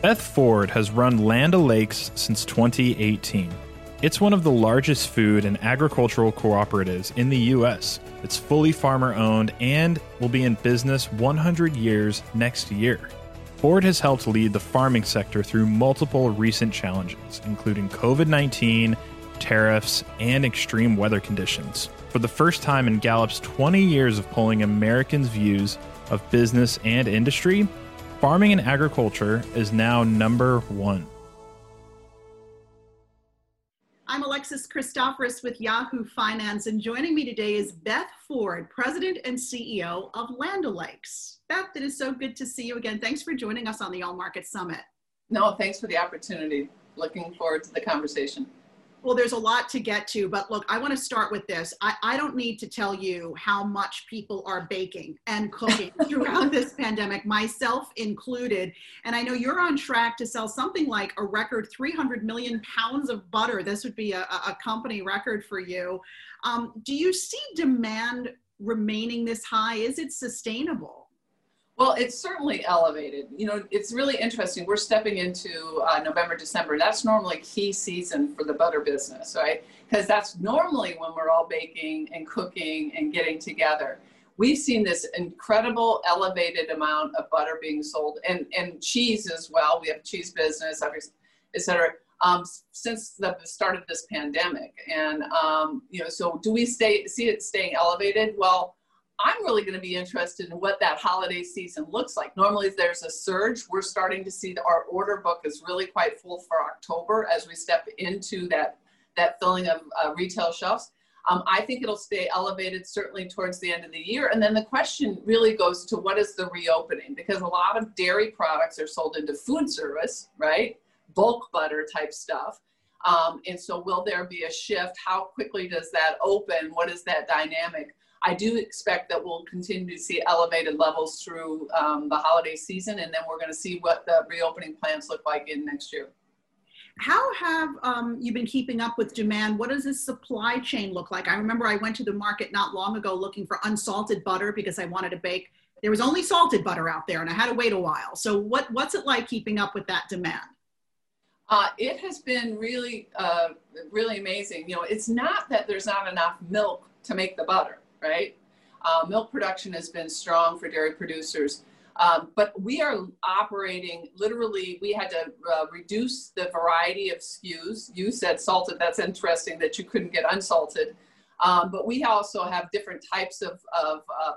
Beth Ford has run Land O'Lakes since 2018. It's one of the largest food and agricultural cooperatives in the U.S. It's fully farmer-owned and will be in business 100 years next year. Ford has helped lead the farming sector through multiple recent challenges, including COVID-19, tariffs, and extreme weather conditions. For the first time in Gallup's 20 years of polling Americans' views of business and industry, farming and agriculture is now number one. I'm Alexis Christophorus with Yahoo Finance, and joining me today is Beth Ford, President and CEO of Land O'Lakes. Beth, it is so good to see you again. Thanks for joining us on the All Market Summit. No, thanks for the opportunity. Looking forward to the conversation. Well, there's a lot to get to, but look, I want to start with this. I don't need to tell you how much people are baking and cooking throughout this pandemic, myself included. And I know you're on track to sell something like a record 300 million pounds of butter. This would be a company record for you. Do you see demand remaining this high? Is it sustainable? Well, it's certainly elevated. You know, it's really interesting. We're stepping into November, December. That's normally key season for the butter business, right? Because that's normally when we're all baking and cooking and getting together. We've seen this incredible elevated amount of butter being sold and cheese as well. We have cheese business, et cetera, since the start of this pandemic. And, you know, so do we see it staying elevated? Well, I'm really going to be interested in what that holiday season looks like. Normally there's a surge. We're starting to see our order book is really quite full for October as we step into that filling of retail shelves. I think it'll stay elevated certainly towards the end of the year. And then the question really goes to what is the reopening? Because a lot of dairy products are sold into food service, right? Bulk butter type stuff. And so will there be a shift? How quickly does that open? What is that dynamic? I do expect that we'll continue to see elevated levels through the holiday season, and then we're going to see what the reopening plans look like in next year. How have you been keeping up with demand? What does the supply chain look like? I remember I went to the market not long ago looking for unsalted butter because I wanted to bake. There was only salted butter out there, and I had to wait a while. So what's it like keeping up with that demand? It has been really, really amazing. You know, it's not that there's not enough milk to make the butter. Right? Milk production has been strong for dairy producers, but we are operating literally, we had to reduce the variety of SKUs. You said salted, that's interesting that you couldn't get unsalted, but we also have different types of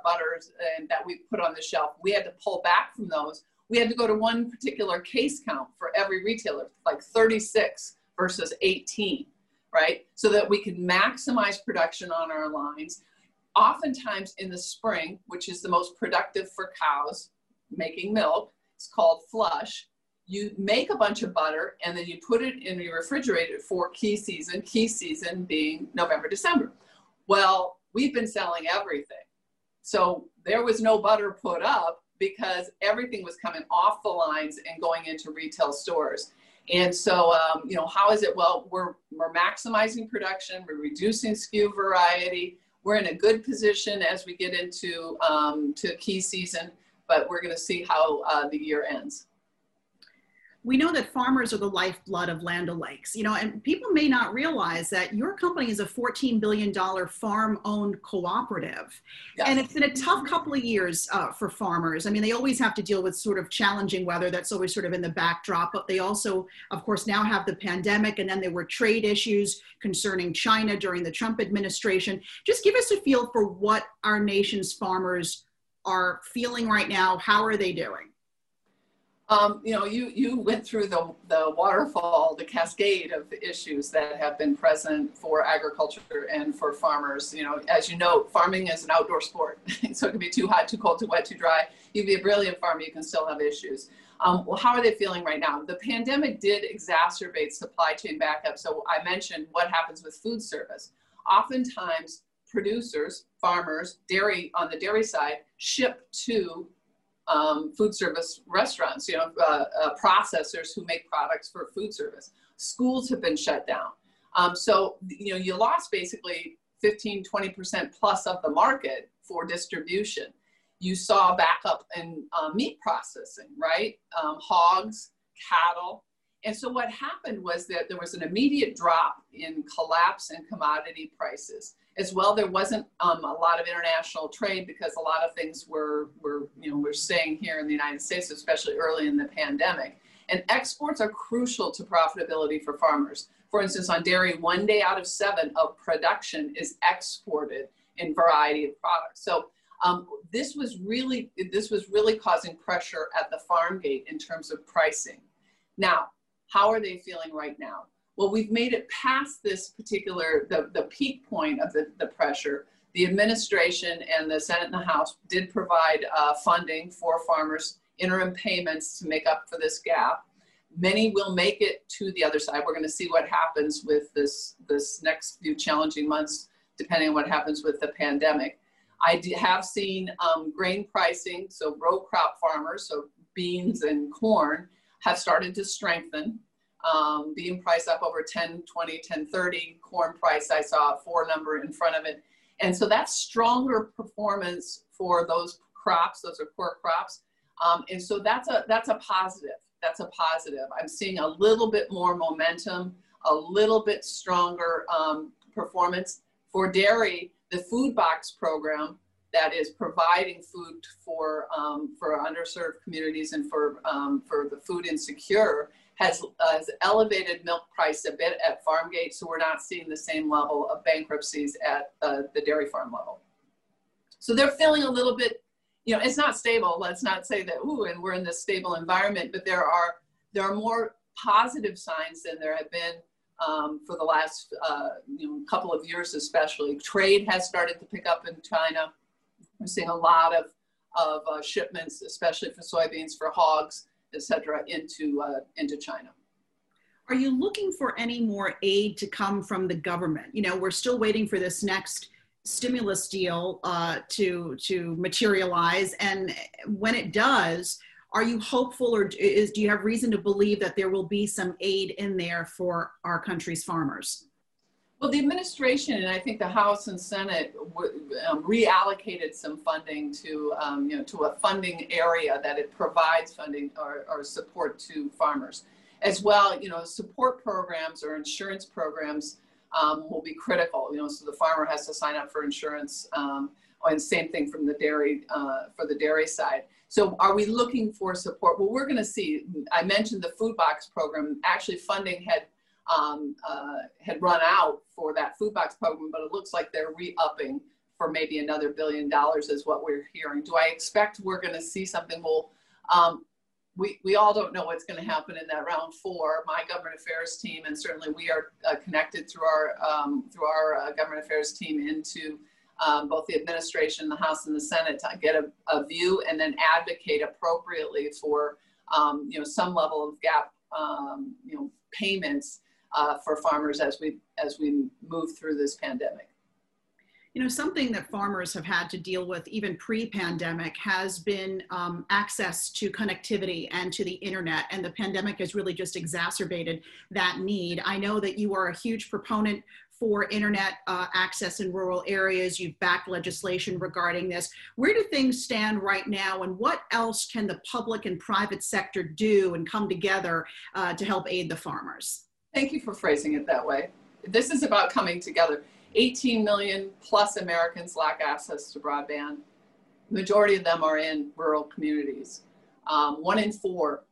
butters and that we put on the shelf. We had to pull back from those. We had to go to one particular case count for every retailer, like 36 versus 18, right? So that we could maximize production on our lines. Oftentimes in the spring, which is the most productive for cows making milk, it's called flush, you make a bunch of butter and then you put it in your refrigerator for key season being November, December. Well, we've been selling everything. So there was no butter put up because everything was coming off the lines and going into retail stores. And so, you know, how is it? Well, we're maximizing production, we're reducing SKU variety. We're in a good position as we get into to key season, but we're going to see how the year ends. We know that farmers are the lifeblood of Land O'Lakes, you know, and people may not realize that your company is a $14 billion farm-owned cooperative. Yes. And it's been a tough couple of years for farmers. I mean, they always have to deal with sort of challenging weather that's always sort of in the backdrop, but they also, of course, now have the pandemic, and then there were trade issues concerning China during the Trump administration. Just give us a feel for what our nation's farmers are feeling right now. How are they doing? You know, you went through the waterfall, the cascade of the issues that have been present for agriculture and for farmers. You know, as you know, farming is an outdoor sport, so it can be too hot, too cold, too wet, too dry. You can be a brilliant farmer, you can still have issues. Well, how are they feeling right now? The pandemic did exacerbate supply chain backup. So I mentioned what happens with food service. Oftentimes, producers, farmers, dairy on the dairy side ship to food service restaurants, you know, processors who make products for food service. Schools have been shut down. So, you know, you lost basically 15, 20% plus of the market for distribution. You saw backup in meat processing, right? Hogs, cattle. And so what happened was that there was an immediate drop in collapse in commodity prices. As well, there wasn't a lot of international trade because a lot of things were staying here in the United States, especially early in the pandemic. And exports are crucial to profitability for farmers. For instance, on dairy, 1 day out of 7 of production is exported in a variety of products. So this was really causing pressure at the farm gate in terms of pricing. Now, how are they feeling right now? Well, we've made it past this particular, the peak point of the pressure. The administration and the Senate and the House did provide funding for farmers, interim payments to make up for this gap. Many will make it to the other side. We're going to see what happens with this next few challenging months, depending on what happens with the pandemic. I have seen grain pricing, so row crop farmers, so beans and corn, have started to strengthen. Bean price up over 10, 20, 10, 30, corn price, I saw a 4 number in front of it. And so that's stronger performance for those crops. Those are core crops. And so that's a positive. That's a positive. I'm seeing a little bit more momentum, a little bit stronger performance. For dairy, the food box program that is providing food for underserved communities and for the food insecure has elevated milk price a bit at farm gate, so we're not seeing the same level of bankruptcies at the dairy farm level. So they're feeling a little bit, you know, it's not stable. Let's not say that, ooh, and we're in this stable environment, but there are more positive signs than there have been for the last couple of years especially. Trade has started to pick up in China. We're seeing a lot of shipments, especially for soybeans, for hogs, et cetera, into China. Are you looking for any more aid to come from the government? You know, we're still waiting for this next stimulus deal to materialize. And when it does, are you hopeful, or do you have reason to believe that there will be some aid in there for our country's farmers? Well, the administration and I think the House and Senate reallocated some funding to a funding area that it provides funding or support to farmers. As well, you know, support programs or insurance programs will be critical. You know, so the farmer has to sign up for insurance, and same thing from the dairy for the dairy side. So, are we looking for support? Well, we're going to see. I mentioned the food box program. Actually, funding had run out for that food box program, but it looks like they're re-upping for maybe another $1 billion is what we're hearing. Do I expect we're going to see something? Well, we all don't know what's going to happen in that round 4. My government affairs team, and certainly we are connected through our government affairs team into both the administration, the House and the Senate, to get a view and then advocate appropriately for some level of gap payments for farmers as we move through this pandemic. You know, something that farmers have had to deal with even pre-pandemic has been access to connectivity and to the internet, and the pandemic has really just exacerbated that need. I know that you are a huge proponent for internet access in rural areas. You've backed legislation regarding this. Where do things stand right now, and what else can the public and private sector do and come together to help aid the farmers? Thank you for phrasing it that way. This is about coming together. 18 million plus Americans lack access to broadband. The majority of them are in rural communities. 1 in 4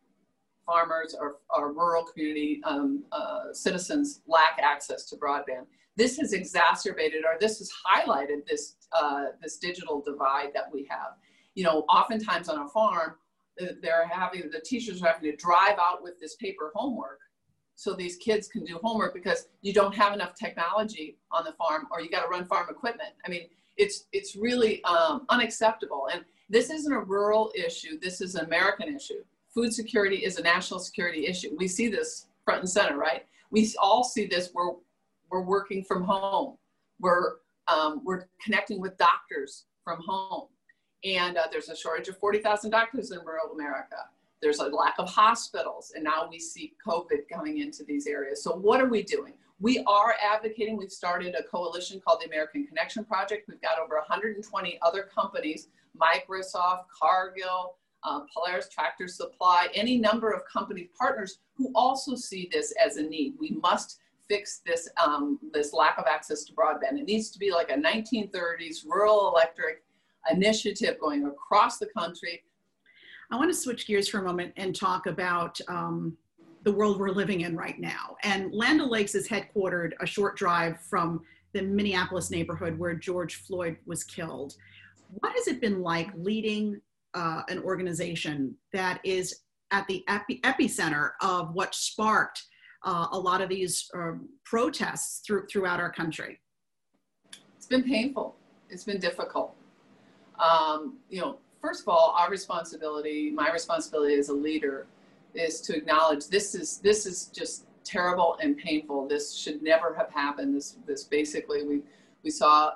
farmers or rural community citizens lack access to broadband. This has exacerbated, or this has highlighted this digital divide that we have. You know, oftentimes on a farm, the teachers are having to drive out with this paper homework so these kids can do homework because you don't have enough technology on the farm, or you got to run farm equipment. I mean, it's really unacceptable. And this isn't a rural issue. This is an American issue. Food security is a national security issue. We see this front and center, right? We all see this. We're working from home. We're connecting with doctors from home. And there's a shortage of 40,000 doctors in rural America. There's a lack of hospitals, and now we see COVID coming into these areas. So what are we doing? We are advocating. We've started a coalition called the American Connection Project. We've got over 120 other companies, Microsoft, Cargill, Polaris, Tractor Supply, any number of company partners who also see this as a need. We must fix this, this lack of access to broadband. It needs to be like a 1930s rural electric initiative going across the country. I want to switch gears for a moment and talk about the world we're living in right now. And Land O'Lakes is headquartered a short drive from the Minneapolis neighborhood where George Floyd was killed. What has it been like leading an organization that is at the epicenter of what sparked a lot of these protests throughout our country? It's been painful. It's been difficult. You know, first of all, our responsibility, my responsibility as a leader, is to acknowledge this is just terrible and painful. This should never have happened. This basically, we saw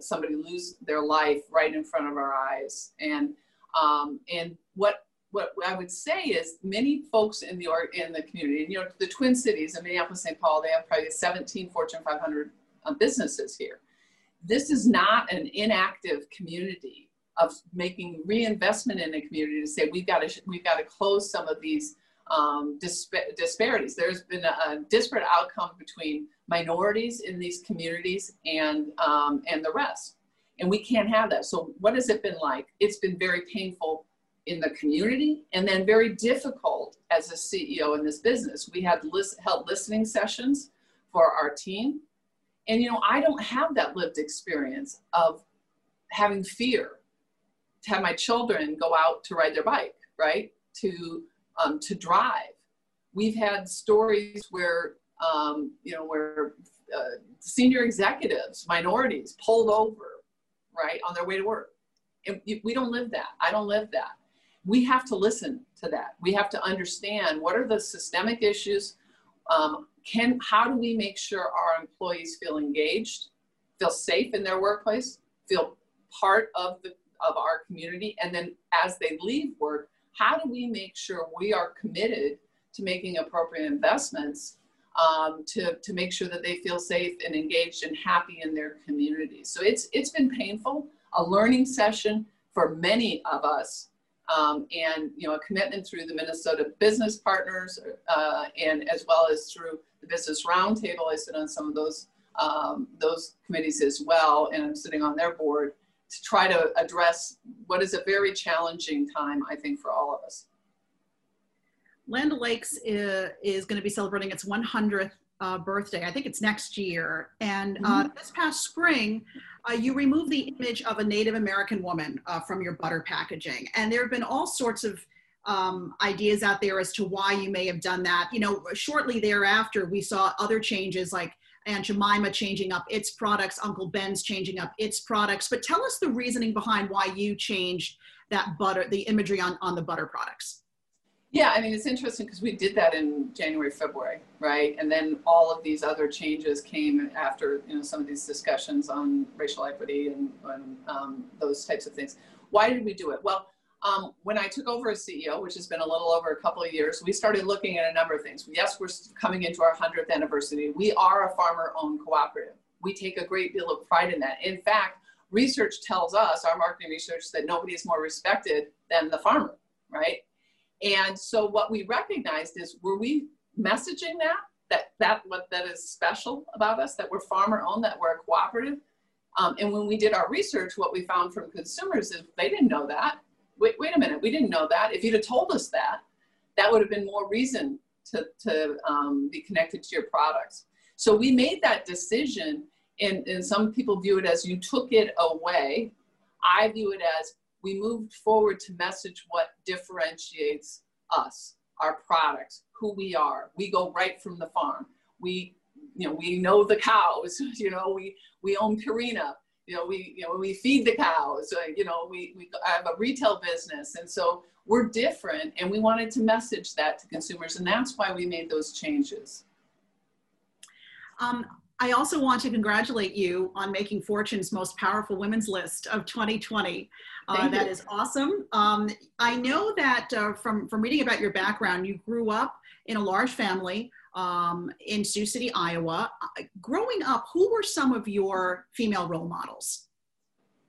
somebody lose their life right in front of our eyes. And what I would say is many folks in the community, and, you know, the Twin Cities in Minneapolis-St. Paul, they have probably 17 Fortune 500 businesses here. This is not an inactive community of making reinvestment in a community to say we've got to close some of these disparities. There's been a disparate outcome between minorities in these communities and the rest, and we can't have that. So what has it been like? It's been very painful in the community, and then very difficult as a CEO in this business. We have held listening sessions for our team, and you know, I don't have that lived experience of having fear to have my children go out to ride their bike, right? To drive. We've had stories where, you know, where senior executives, minorities pulled over, right, on their way to work. And we don't live that. I don't live that. We have to listen to that. We have to understand what are the systemic issues. How do we make sure our employees feel engaged, feel safe in their workplace, feel part of the of our community, and then as they leave work, how do we make sure we are committed to making appropriate investments to make sure that they feel safe and engaged and happy in their community? So it's been painful, a learning session for many of us, and you know, a commitment through the Minnesota Business Partners and as well as through the Business Roundtable. I sit on some of those committees as well, and I'm sitting on their board, to try to address what is a very challenging time, I think, for all of us. Land O'Lakes is going to be celebrating its 100th birthday. I think it's next year. And this past spring, you removed the image of a Native American woman from your butter packaging. And there have been all sorts of ideas out there as to why you may have done that. You know, shortly thereafter, we saw other changes like Aunt Jemima changing up its products, Uncle Ben's changing up its products. But tell us the reasoning behind why you changed that butter, the imagery on the butter products. Yeah, I mean, it's interesting because we did that in January, February, right? And then all of these other changes came after, you know, some of these discussions on racial equity and those types of things. Why did we do it? Well, when I took over as CEO, which has been a little over a couple of years, we started looking at a number of things. Yes, we're coming into our 100th anniversary. We are a farmer-owned cooperative. We take a great deal of pride in that. In fact, research tells us, our marketing research, that nobody is more respected than the farmer, right? And so what we recognized is, were we messaging that is special about us, that we're farmer-owned, that we're a cooperative? And when we did our research, what we found from consumers is they didn't know that. Wait a minute, we didn't know that. If you'd have told us that, that would have been more reason to be connected to your products. So we made that decision, and some people view it as you took it away. I view it as we moved forward to message what differentiates us, our products, who we are. We go right from the farm. We know the cows, you know, we own Purina. You know, we feed the cows, you know, we have a retail business. And so we're different, and we wanted to message that to consumers. And that's why we made those changes. I also want to congratulate you on making Fortune's Most Powerful Women's List of 2020. That is awesome. I know that from reading about your background, you grew up in a large family in Sioux City, Iowa. Growing up, who were some of your female role models?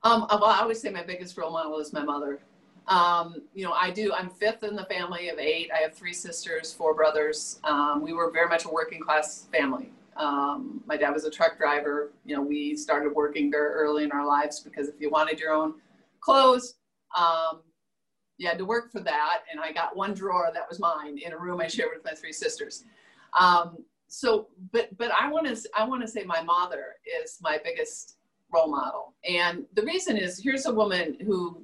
Well, I would say my biggest role model is my mother. I'm fifth in the family of eight. I have three sisters, four brothers. We were very much a working class family. My dad was a truck driver. We started working very early in our lives because if you wanted your own clothes, you had to work for that. And I got one drawer that was mine in a room I shared with my three sisters. But I want to say my mother is my biggest role model. And the reason is, here's a woman who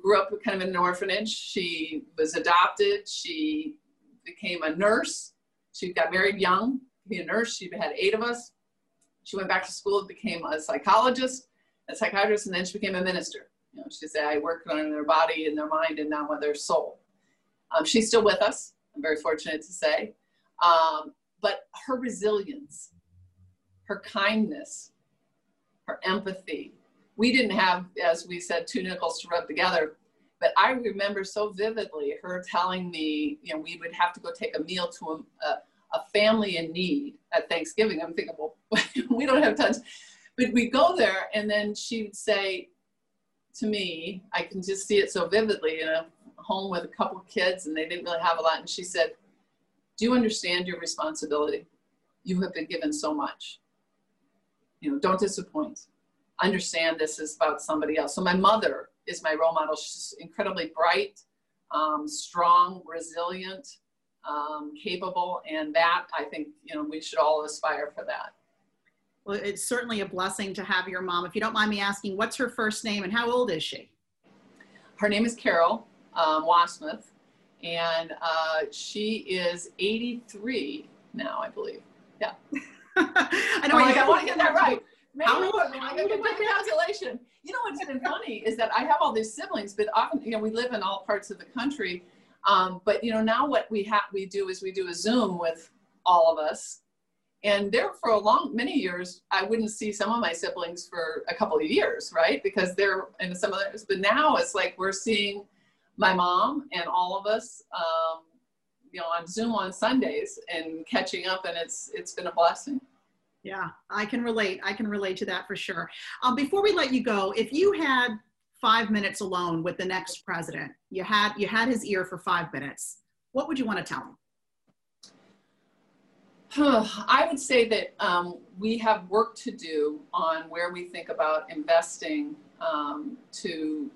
grew up kind of in an orphanage. She was adopted. She became a nurse. She got married young, became a nurse. She had eight of us. She went back to school, became a psychiatrist, and then she became a minister. She said, I worked on their body and their mind and now on their soul. She's still with us, I'm very fortunate to say. But her resilience, her kindness, her empathy. We didn't have, as we said, two nickels to rub together, but I remember so vividly her telling me, we would have to go take a meal to a family in need at Thanksgiving. I'm thinking, well, we don't have tons, but we go there, and then she would say to me, I can just see it so vividly, in a home with a couple of kids, and they didn't really have a lot, and she said, do you understand your responsibility? You have been given so much. Don't disappoint. Understand this is about somebody else. So my mother is my role model. She's incredibly bright, strong, resilient, capable, and that, I think, we should all aspire for that. Well, it's certainly a blessing to have your mom. If you don't mind me asking, what's her first name and how old is she? Her name is Carol Wasmouth, and she is 83 now, I believe. Yeah. I want to get that right. Maybe I can do the calculation. What's been funny is that I have all these siblings, but often, we live in all parts of the country. But now what we do a Zoom with all of us, and there for many years, I wouldn't see some of my siblings for a couple of years, right? Because they're in some others. But now it's like we're seeing my mom and all of us, on Zoom on Sundays and catching up, and it's been a blessing. Yeah, I can relate. I can relate to that for sure. Before we let you go, if you had 5 minutes alone with the next president, you had his ear for 5 minutes, what would you want to tell him? I would say that we have work to do on where we think about investing to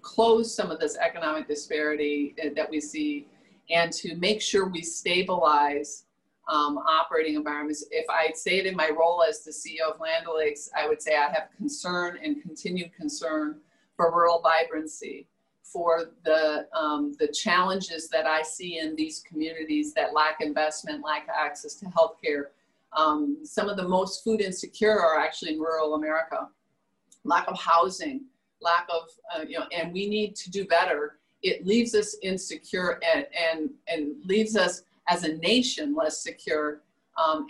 close some of this economic disparity that we see, and to make sure we stabilize operating environments. If I say it in my role as the CEO of Land O'Lakes, I would say I have concern and continued concern for rural vibrancy, for the challenges that I see in these communities that lack investment, lack access to healthcare. Some of the most food insecure are actually in rural America. Lack of housing, lack of, and we need to do better. It leaves us insecure and leaves us as a nation less secure,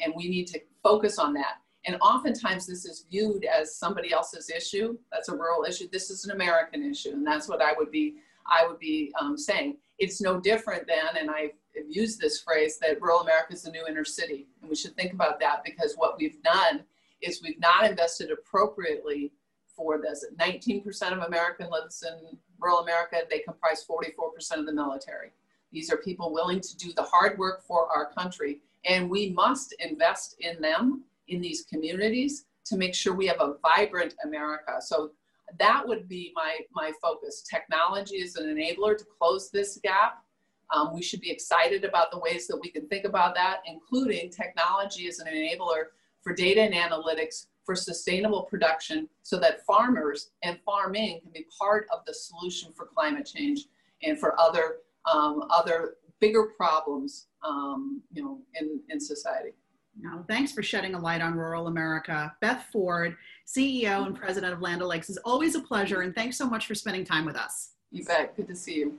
and we need to focus on that. And oftentimes this is viewed as somebody else's issue. That's a rural issue. This is an American issue, and that's what I would be saying. It's no different than, and I've used this phrase, that rural America is the new inner city, and we should think about that, because what we've done is we've not invested appropriately for this. 19% of American lives in rural America. They comprise 44% of the military. These are people willing to do the hard work for our country, and we must invest in them, in these communities, to make sure we have a vibrant America. So that would be my focus. Technology is an enabler to close this gap. We should be excited about the ways that we can think about that, including technology as an enabler for data and analytics, for sustainable production, so that farmers and farming can be part of the solution for climate change and for other bigger problems, in society. Now, thanks for shedding a light on rural America. Beth Ford, CEO and president of Land O'Lakes, is always a pleasure, and thanks so much for spending time with us. You bet. Good to see you.